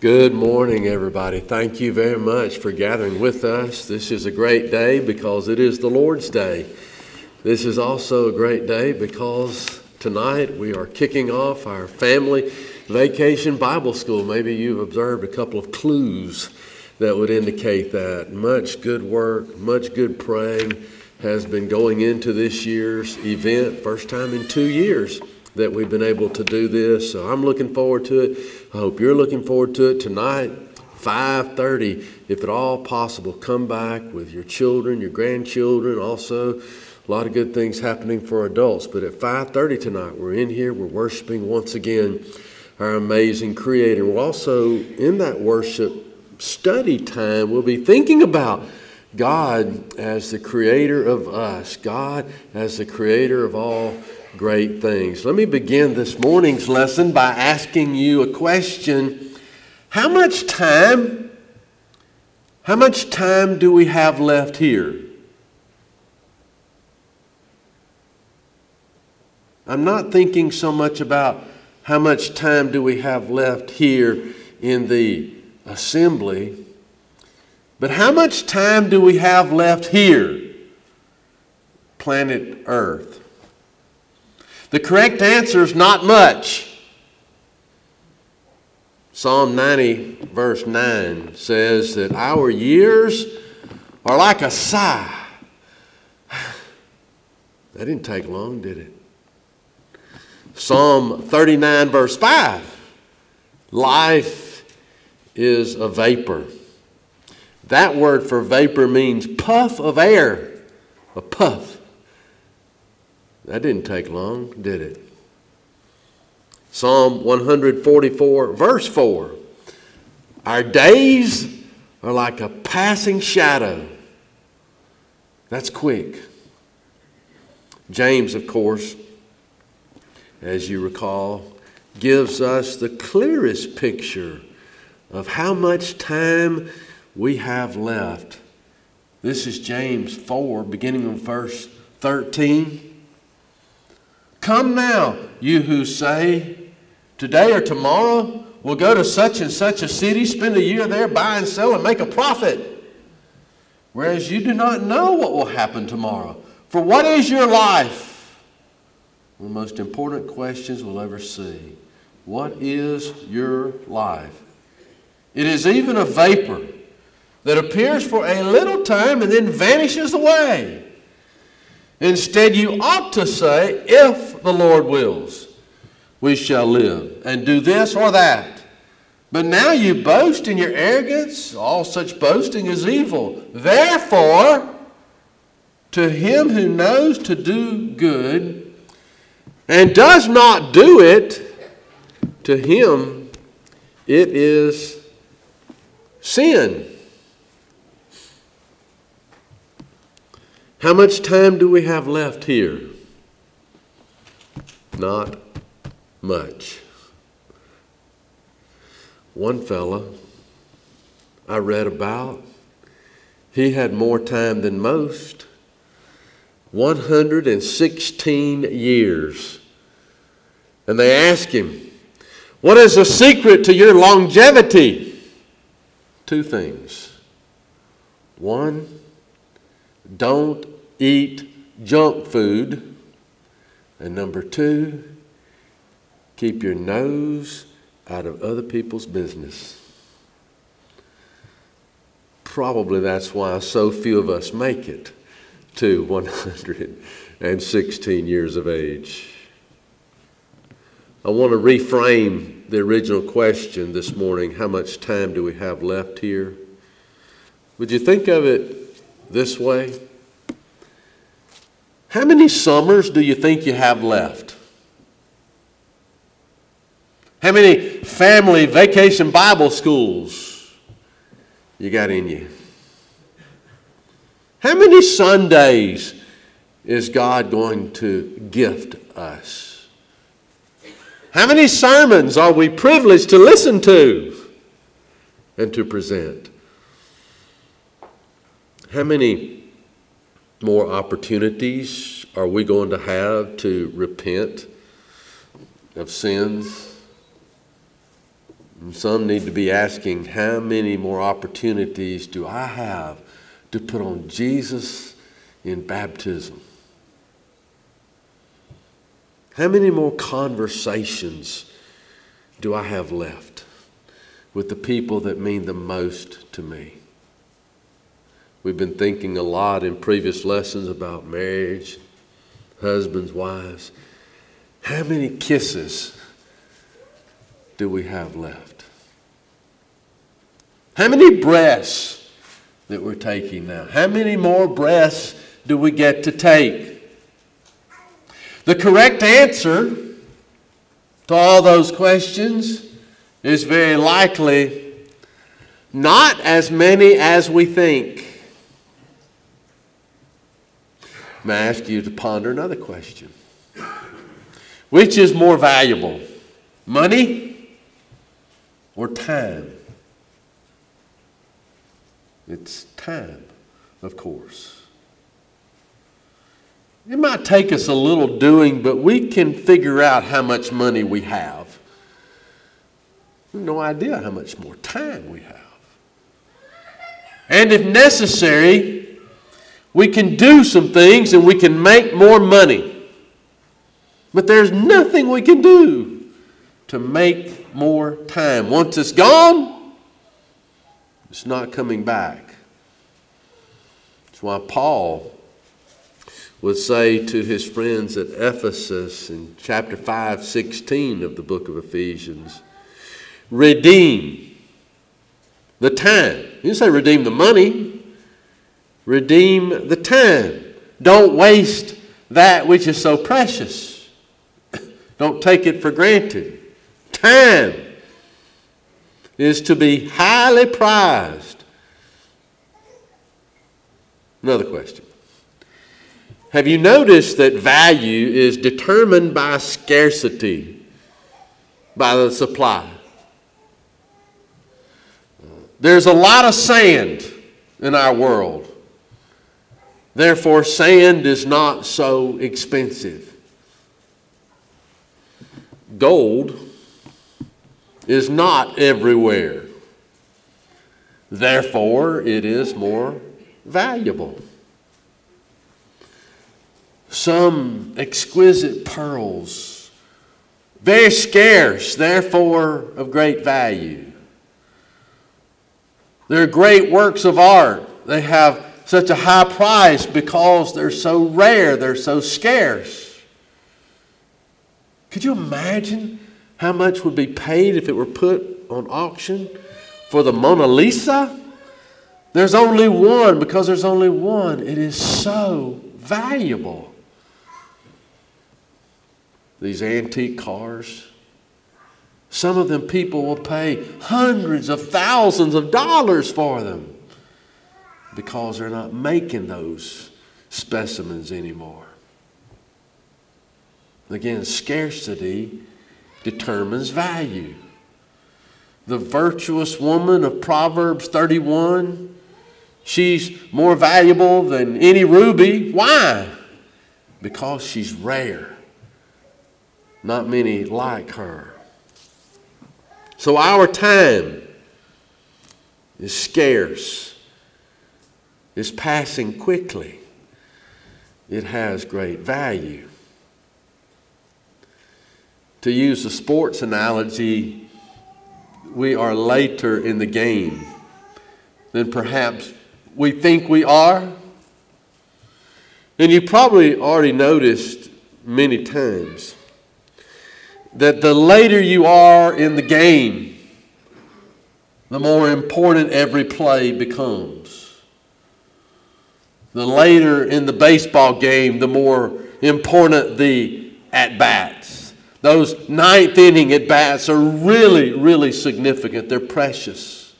Good morning, everybody. Thank you very much for gathering with us. This is a great day because it is the Lord's Day. This is also a great day because tonight we are kicking off our family vacation Bible school. Maybe you've observed a couple of clues that would indicate that. Much good work, much good praying has been going into this year's event, first time in 2 years. That we've been able to do this. So I'm looking forward to it. I hope you're looking forward to it. Tonight, 5:30, if at all possible, come back with your children, your grandchildren. Also, a lot of good things happening for adults. But at 5:30 tonight, we're in here. We're worshiping once again our amazing Creator. We're also, in that worship study time, we'll be thinking about God as the Creator of us. God as the Creator of all great things. Let me begin this morning's lesson by asking you a question. How much time do we have left here? I'm not thinking so much about how much time do we have left here in the assembly, but how much time do we have left here, planet Earth? The correct answer is not much. Psalm 90 verse 9 says that our years are like a sigh. That didn't take long, did it? Psalm 39 verse 5. Life is a vapor. That word for vapor means puff of air. A puff. That didn't take long, did it? Psalm 144, verse 4. Our days are like a passing shadow. That's quick. James, of course, as you recall, gives us the clearest picture of how much time we have left. This is James 4, beginning in verse 13. Come now, you who say, today or tomorrow we'll go to such and such a city, spend a year there, buy and sell, and make a profit. Whereas you do not know what will happen tomorrow. For what is your life? One of the most important questions we'll ever see. What is your life? It is even a vapor that appears for a little time and then vanishes away. Instead, you ought to say, if the Lord wills, we shall live and do this or that. But now you boast in your arrogance. All such boasting is evil. Therefore, to him who knows to do good and does not do it, to him it is sin. How much time do we have left here? Not much. One fella I read about, he had more time than most. 116 years. And they asked him, what is the secret to your longevity? Two things. One, don't eat junk food. And number two, keep your nose out of other people's business. Probably that's why so few of us make it to 116 years of age. I want to reframe the original question this morning, how much time do we have left here? Would you think of it this way? How many summers do you think you have left? How many family vacation Bible schools you got in you? How many Sundays is God going to gift us? How many sermons are we privileged to listen to and to present? How many more opportunities are we going to have to repent of sins and some need to be asking, how many more opportunities do I have to put on Jesus in baptism? How many more conversations do I have left with the people that mean the most to me? We've been thinking a lot in previous lessons about marriage, husbands, wives. How many kisses do we have left? How many breaths that we're taking now? How many more breaths do we get to take? The correct answer to all those questions is very likely not as many as we think. May I ask you to ponder another question? Which is more valuable, money or time? It's time, of course. It might take us a little doing, but we can figure out how much money we have. We have no idea how much more time we have. And if necessary, we can do some things and we can make more money. But there's nothing we can do to make more time. Once it's gone, it's not coming back. That's why Paul would say to his friends at Ephesus in chapter 5:16 of the book of Ephesians, redeem the time. He didn't say redeem the money. Redeem the time. Don't waste that which is so precious. Don't take it for granted. Time is to be highly prized. Another question. Have you noticed that value is determined by scarcity, by the supply? There's a lot of sand in our world. Therefore, sand is not so expensive. Gold is not everywhere. Therefore, it is more valuable. Some exquisite pearls, very scarce, therefore of great value. They're great works of art. They have such a high price because they're so rare, they're so scarce. Could you imagine how much would be paid if it were put on auction for the Mona Lisa? There's only one, because there's only one. It is so valuable. These antique cars, some of them people will pay hundreds of thousands of dollars for them because they're not making those specimens anymore. Again, scarcity determines value. The virtuous woman of Proverbs 31, she's more valuable than any ruby. Why? Because she's rare. Not many like her. So our time is scarce. It's passing quickly. It has great value. To use a sports analogy, we are later in the game than perhaps we think we are. And you probably already noticed many times that the later you are in the game, the more important every play becomes. The later in the baseball game, the more important the at-bats. Those ninth inning at-bats are really, really significant. They're precious.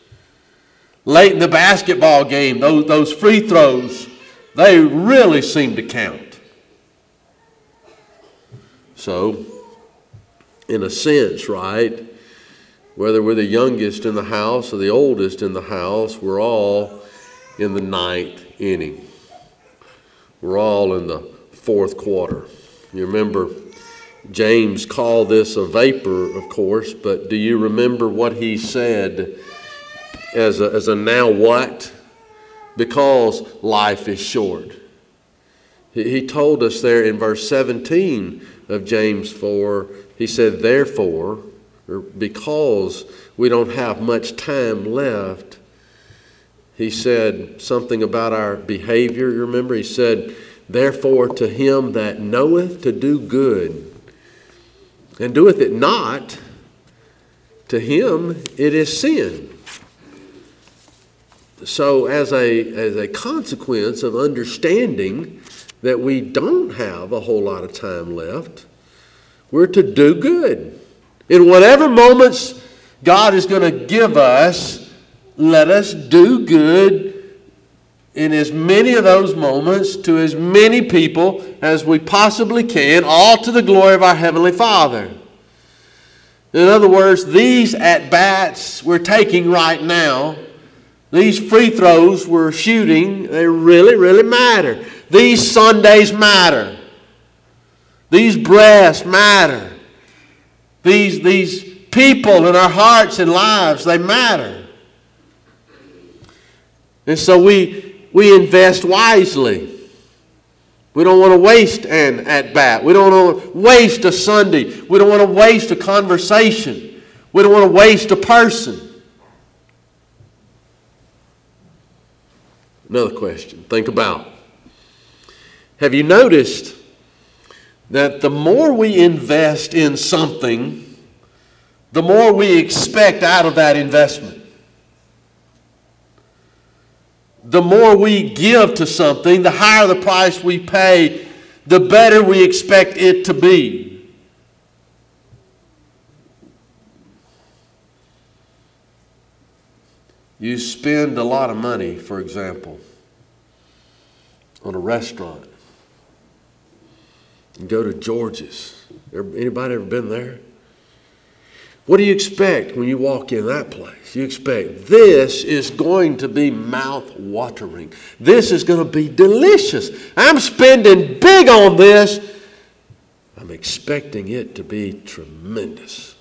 Late in the basketball game, those free throws, they really seem to count. So, in a sense, right, whether we're the youngest in the house or the oldest in the house, we're all in the ninth inning. We're all in the fourth quarter. You remember James called this a vapor, of course, but do you remember what he said as a now what? Because life is short. He told us there in verse 17 of James 4, he said, therefore, or because we don't have much time left, he said something about our behavior, you remember? He said, therefore to him that knoweth to do good, and doeth it not, to him it is sin. So as a consequence of understanding that we don't have a whole lot of time left, we're to do good. In whatever moments God is going to give us, let us do good in as many of those moments to as many people as we possibly can, all to the glory of our Heavenly Father. In other words, these at-bats we're taking right now, these free throws we're shooting, they really, really matter. These Sundays matter. These breaths matter. These people in our hearts and lives, they matter. And so we invest wisely. We don't want to waste an at-bat. We don't want to waste a Sunday. We don't want to waste a conversation. We don't want to waste a person. Another question. Think about. Have you noticed that the more we invest in something, the more we expect out of that investment? The more we give to something, the higher the price we pay, the better we expect it to be. You spend a lot of money, for example, on a restaurant. You go to George's. Anybody ever been there? What do you expect when you walk in that place? You expect this is going to be mouth-watering. This is going to be delicious. I'm spending big on this. I'm expecting it to be tremendous.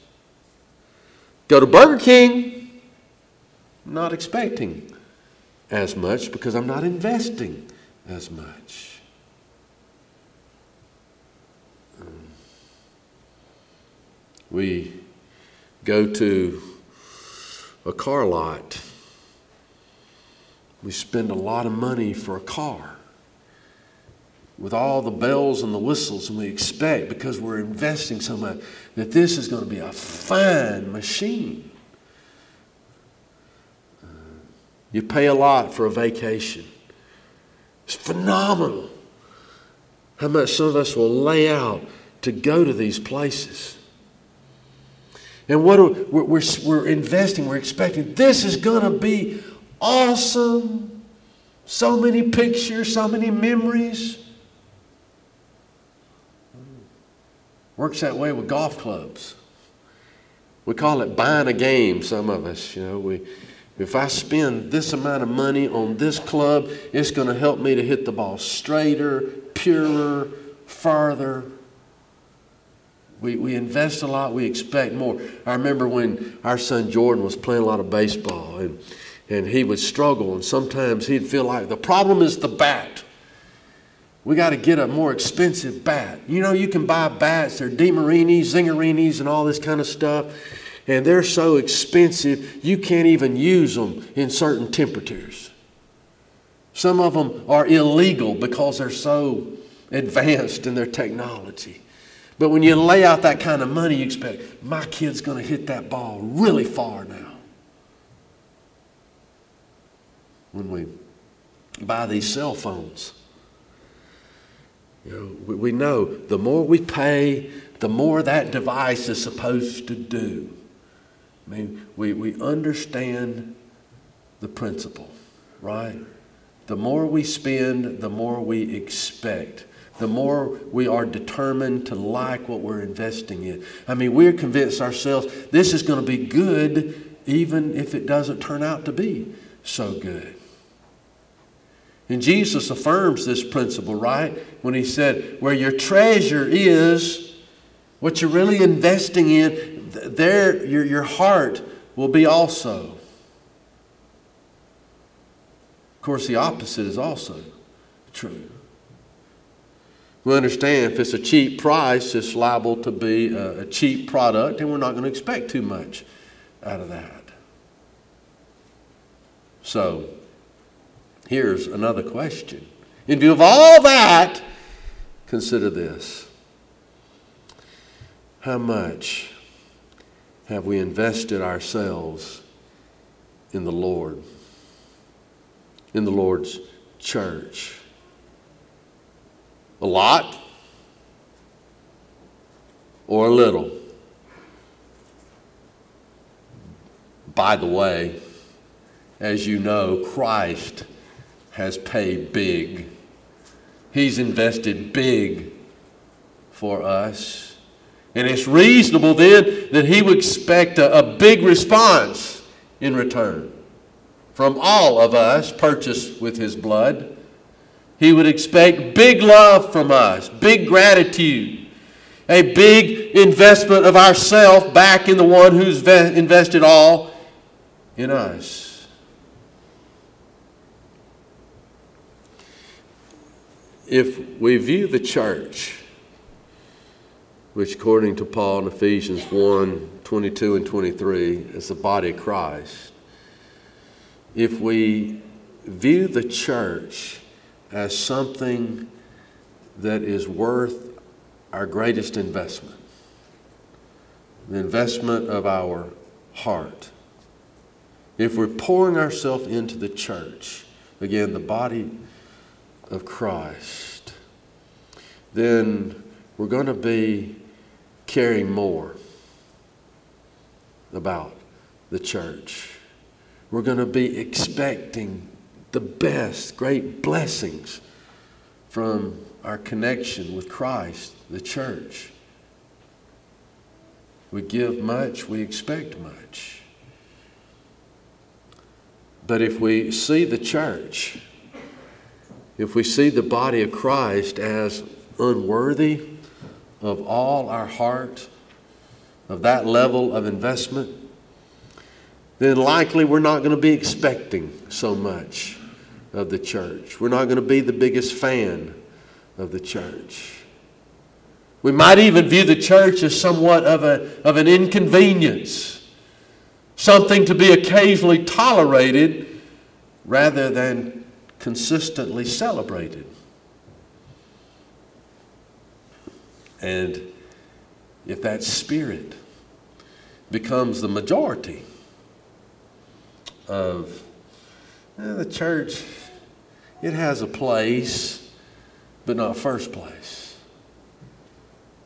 Go to Burger King. Not expecting as much because I'm not investing as much. We go to a car lot. We spend a lot of money for a car with all the bells and the whistles, and we expect, because we're investing so much, that this is going to be a fine machine. You pay a lot for a vacation. It's phenomenal how much some of us will lay out to go to these places. And we're investing, we're expecting, this is going to be awesome. So many pictures, so many memories. Works that way with golf clubs. We call it buying a game, some of us. You know, if I spend this amount of money on this club, it's going to help me to hit the ball straighter, purer, farther. We invest a lot, we expect more. I remember when our son Jordan was playing a lot of baseball, and he would struggle, and sometimes he'd feel like the problem is the bat. We got to get a more expensive bat. You know, you can buy bats, they're DeMarinis, Zingarinis, and all this kind of stuff, and they're so expensive you can't even use them in certain temperatures. Some of them are illegal because they're so advanced in their technology. But when you lay out that kind of money, you expect, my kid's going to hit that ball really far now. When we buy these cell phones, you know, we know the more we pay, the more that device is supposed to do. I mean, we understand the principle, right? The more we spend, the more we expect. The more we are determined to like what we're investing in. I mean, we're convinced ourselves this is going to be good even if it doesn't turn out to be so good. And Jesus affirms this principle, right? When he said, where your treasure is, what you're really investing in, there your heart will be also. Of course, the opposite is also true. We understand if it's a cheap price, it's liable to be a cheap product, and we're not going to expect too much out of that. So, here's another question. In view of all that, consider this. How much have we invested ourselves in the Lord, in the Lord's church? A lot or a little? By the way, as you know, Christ has paid big. He's invested big for us. And it's reasonable then that he would expect a big response in return from all of us purchased with his blood. He would expect big love from us, big gratitude, a big investment of ourselves back in the one who's invested all in us. If we view the church, which according to Paul in Ephesians 1, 22 and 23, is the body of Christ. If we view the church as something that is worth our greatest investment, the investment of our heart, if we're pouring ourselves into the church, again, the body of Christ, then we're going to be caring more about the church. We're going to be expecting the best, great blessings from our connection with Christ, the church. We give much, we expect much. But if we see the church, if we see the body of Christ as unworthy of all our heart, of that level of investment, then likely we're not going to be expecting so much of the church. We're not going to be the biggest fan of the church. We might even view the church as somewhat of an inconvenience, something to be occasionally tolerated rather than consistently celebrated. And if that spirit becomes the majority of the church, it has a place, but not first place.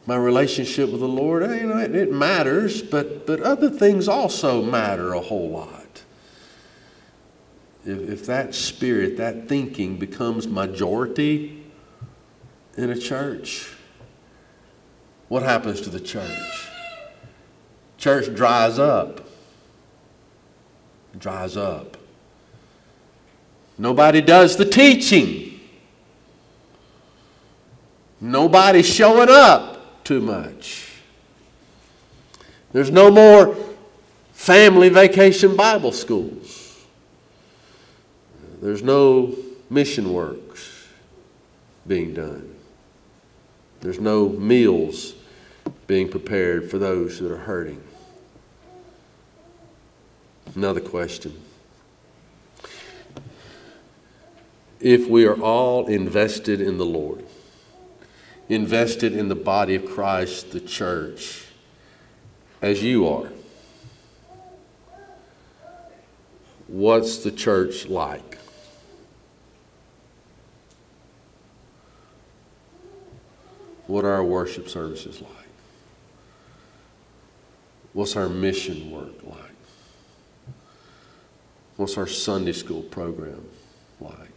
My relationship with the Lord, it matters, but other things also matter a whole lot. If that spirit, that thinking becomes majority in a church, what happens to the church? Church dries up. Dries up. Nobody does the teaching. Nobody's showing up too much. There's no more family vacation Bible schools. There's no mission works being done. There's no meals being prepared for those that are hurting. Another question. If we are all invested in the Lord, invested in the body of Christ, the church, as you are, what's the church like? What are our worship services like? What's our mission work like? What's our Sunday school program like?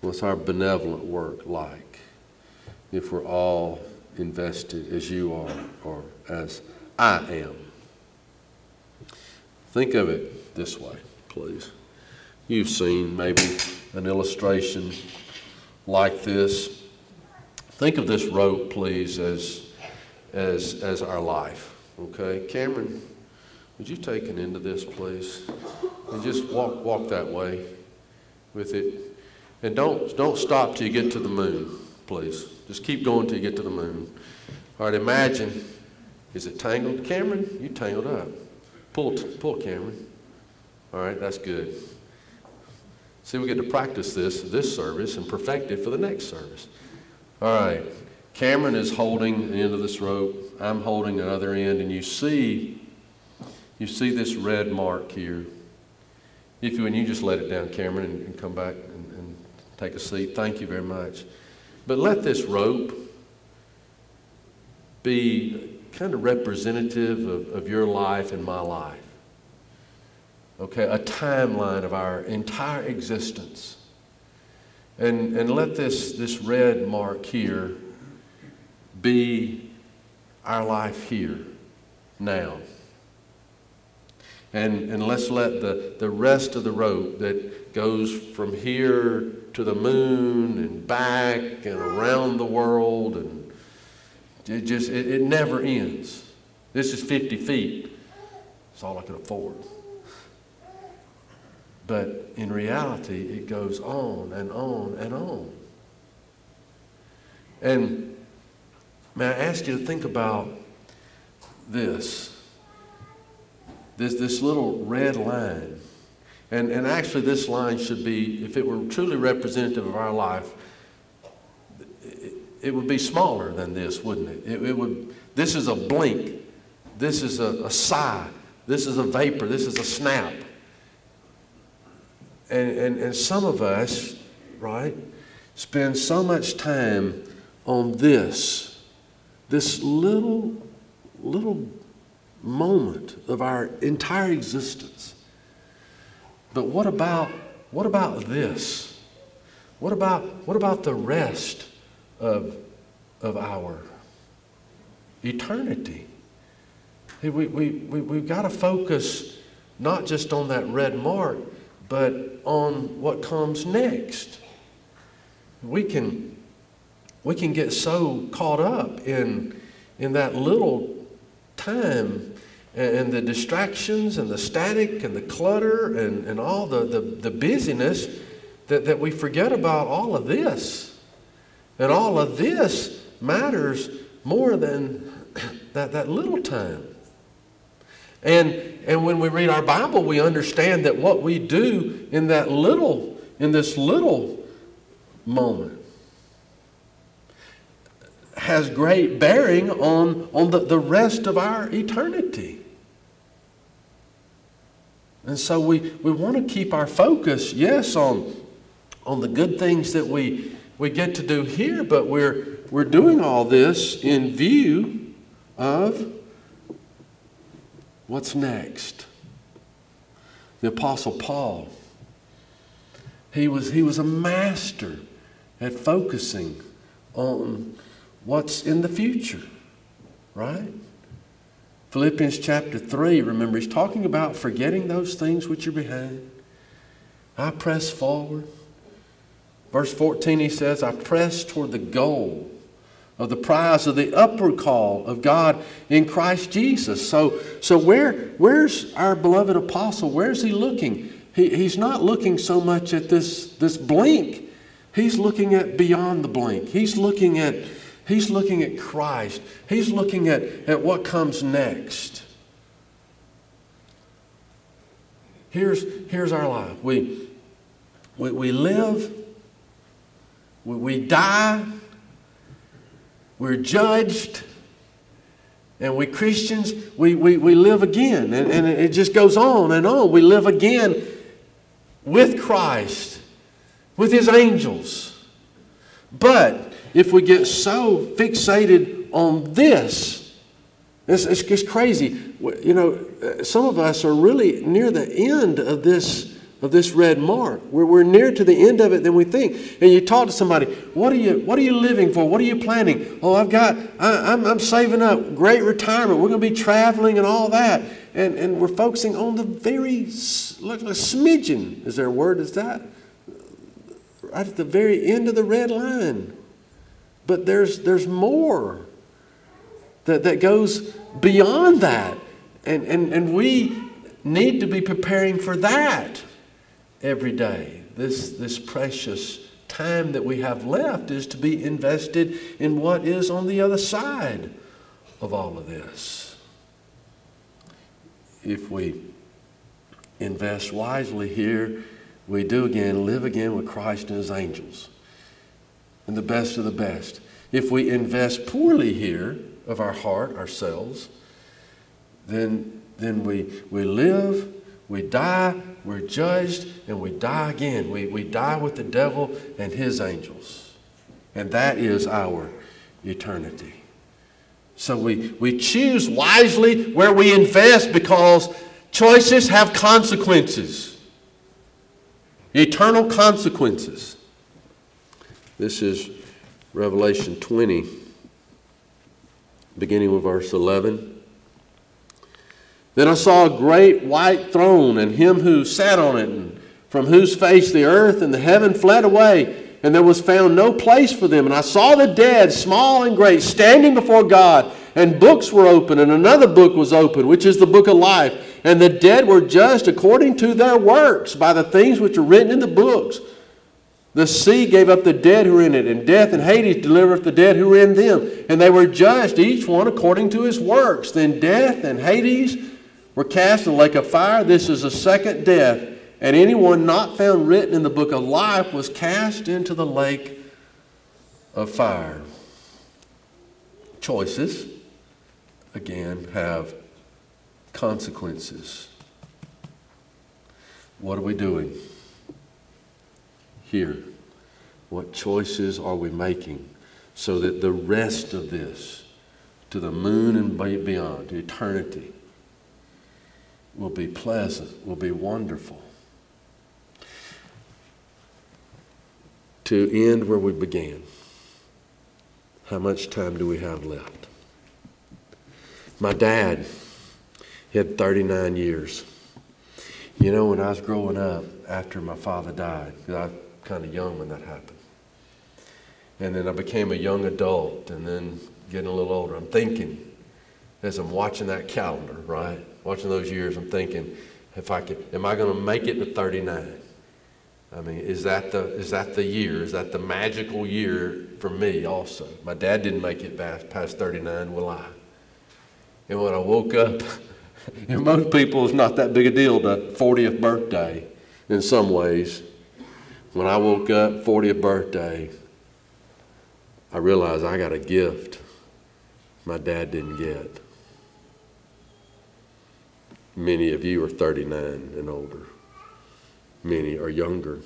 What's our benevolent work like? If we're all invested as you are or as I am. Think of it this way, please. You've seen maybe an illustration like this. Think of this rope, please, as as our life. Okay, Cameron, would you take an end of this, please? And just walk that way with it. And don't stop till you get to the moon, please. Just keep going till you get to the moon. All right, imagine, is it tangled? Cameron, you tangled up. Pull, Cameron. All right, that's good. See, we get to practice this service and perfect it for the next service. All right, Cameron is holding the end of this rope. I'm holding the other end, and you see this red mark here. When you just let it down, Cameron, and come back and take a seat. Thank you very much. But let this rope be kind of representative of your life and my life. Okay, a timeline of our entire existence. And let this red mark here be our life here, now. And let's let the rest of the rope that goes from here to the moon and back and around the world, and it never ends. This is 50 feet. It's all I could afford. But in reality, it goes on and on and on. And may I ask you to think about this little red line. And actually this line should be, if it were truly representative of our life, it would be smaller than this, wouldn't it? It would. This is a blink. This is a sigh. This is a vapor. This is a snap. And some of us, right, spend so much time on this little moment of our entire existence. But what about this? What about the rest of our eternity? Hey, we've got to focus not just on that red mark, but on what comes next. We can get so caught up in that little time and the distractions and the static and the clutter and all the busyness that we forget about all of this. And all of this matters more than that little time. And when we read our Bible, we understand that what we do in this little moment has great bearing on the rest of our eternity. And so we want to keep our focus, yes, on the good things that we get to do here, but we're doing all this in view of what's next. The Apostle Paul, he was a master at focusing on what's in the future, right? Philippians chapter 3, remember, he's talking about forgetting those things which are behind. I press forward. Verse 14, he says, I press toward the goal of the prize of the upward call of God in Christ Jesus. So where's our beloved apostle? Where's he looking? He's not looking so much at this blink. He's looking at beyond the blink. He's looking at Christ. He's looking at what comes next. Here's our life. We live, we die. We're judged, and we Christians, we live again, and it just goes on and on. We live again with Christ, with His angels. But if we get so fixated on this, it's just crazy. You know, some of us are really near the end of this red mark. We're nearer to the end of it than we think. And you talk to somebody, what are you living for? What are you planning? Oh, I'm saving up, great retirement. We're going to be traveling and all that. And we're focusing on the very, look, a smidgen. Is there a word as that? Right at the very end of the red line. But there's more. that goes beyond that. And we need to be preparing for that every day. This precious time that we have left is to be invested in what is on the other side of all of this. If we invest wisely here, we do again live again with Christ and his angels and the best of the best. If we invest poorly here of our heart, ourselves, then we live, we die, we're judged, and we die again. We die with the devil and his angels. And that is our eternity. So we choose wisely where we invest, because choices have consequences. Eternal consequences. This is Revelation 20, beginning with verse 11. Then I saw a great white throne, and him who sat on it, and from whose face the earth and the heaven fled away, and there was found no place for them. And I saw the dead, small and great, standing before God, and books were opened, and another book was opened, which is the book of life. And the dead were judged according to their works by the things which are written in the books. The sea gave up the dead who were in it, and death and Hades delivered up the dead who were in them. And they were judged, each one according to his works. Then death and Hades were cast in the lake of fire. This is the second death. And anyone not found written in the book of life was cast into the lake of fire. Choices, again, have consequences. What are we doing here? What choices are we making so that the rest of this, to the moon and beyond, to eternity, will be pleasant, will be wonderful? To end where we began, how much time do we have left? My dad had 39 years. You know, when I was growing up, after my father died, because I was kind of young when that happened, and then I became a young adult, and then getting a little older, I'm thinking, as I'm watching that calendar, right? Watching those years, I'm thinking, am I going to make it to 39? I mean, is that the year? Is that the magical year for me also? My dad didn't make it past 39, will I? And when I woke up, and most people it's not that big a deal, the 40th birthday in some ways. When I woke up, 40th birthday, I realized I got a gift my dad didn't get. Many of you are 39 and older. Many are younger.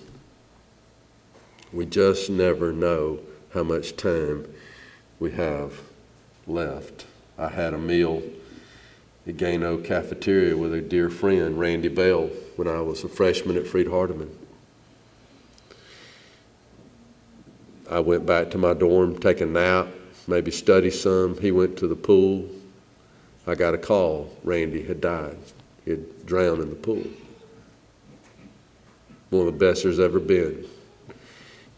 We just never know how much time we have left. I had a meal at Gaino Cafeteria with a dear friend, Randy Bell, when I was a freshman at Freed Hardeman. I went back to my dorm, take a nap, maybe study some. He went to the pool. I got a call. Randy had died. He had drowned in the pool. One of the best there's ever been.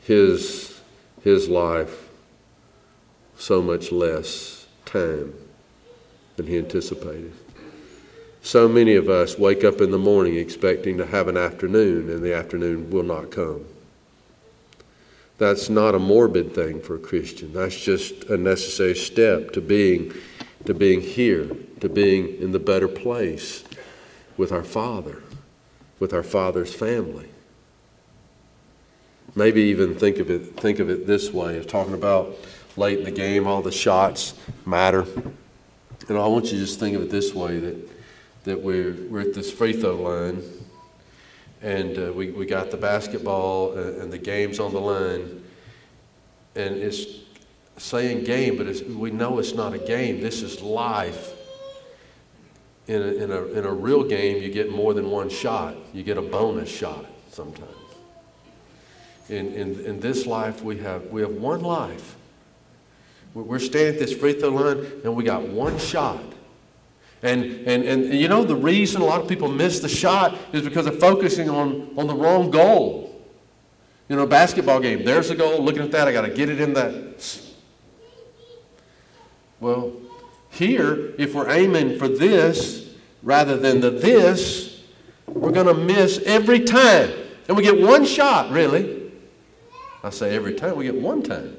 His life, so much less time than he anticipated. So many of us wake up in the morning expecting to have an afternoon, and the afternoon will not come. That's not a morbid thing for a Christian. That's just a necessary step to being here, to being in the better place with our Father, with our Father's family. Maybe even think of it this way. I was talking about late in the game, all the shots matter. And I want you to just think of it this way, that we're at this free throw line, and we got the basketball, and the game's on the line. And it's saying game, but we know it's not a game. This is life. In a real game, you get more than one shot. You get a bonus shot sometimes. In this life, we have one life. We're standing at this free throw line, and we got one shot. And you know, the reason a lot of people miss the shot is because they're focusing on the wrong goal. You know, a basketball game, there's the goal, looking at that, I got to get it in that. Well, Here, if we're aiming for this rather than the this, we're going to miss every time. And we get one shot, really. I say every time, we get one time.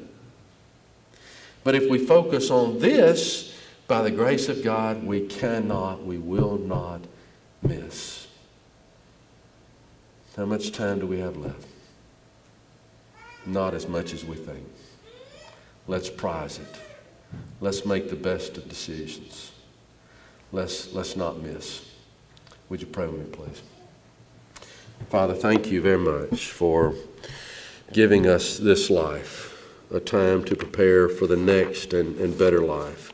But if we focus on this, by the grace of God, we will not miss. How much time do we have left? Not as much as we think. Let's prize it. Let's make the best of decisions. Let's not miss. Would you pray with me, please? Father, thank you very much for giving us this life, a time to prepare for the next and better life.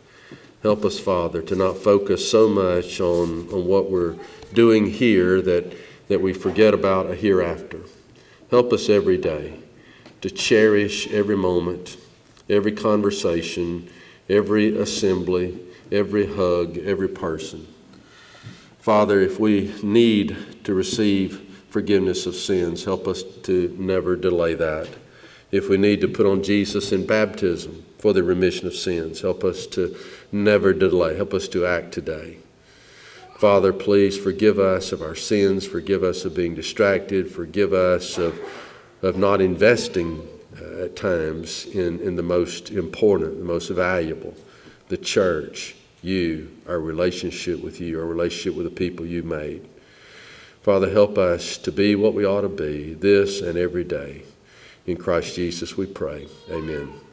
Help us, Father, to not focus so much on what we're doing here that we forget about a hereafter. Help us every day to cherish every moment, every conversation, every assembly, every hug, every person. Father, if we need to receive forgiveness of sins, help us to never delay that. If we need to put on Jesus in baptism for the remission of sins, help us to never delay. Help us to act today. Father, please forgive us of our sins. Forgive us of being distracted. Forgive us of not investing at times in the most important, the most valuable, the church, you, our relationship with you, our relationship with the people you made. Father, help us to be what we ought to be this and every day. In Christ Jesus we pray. Amen.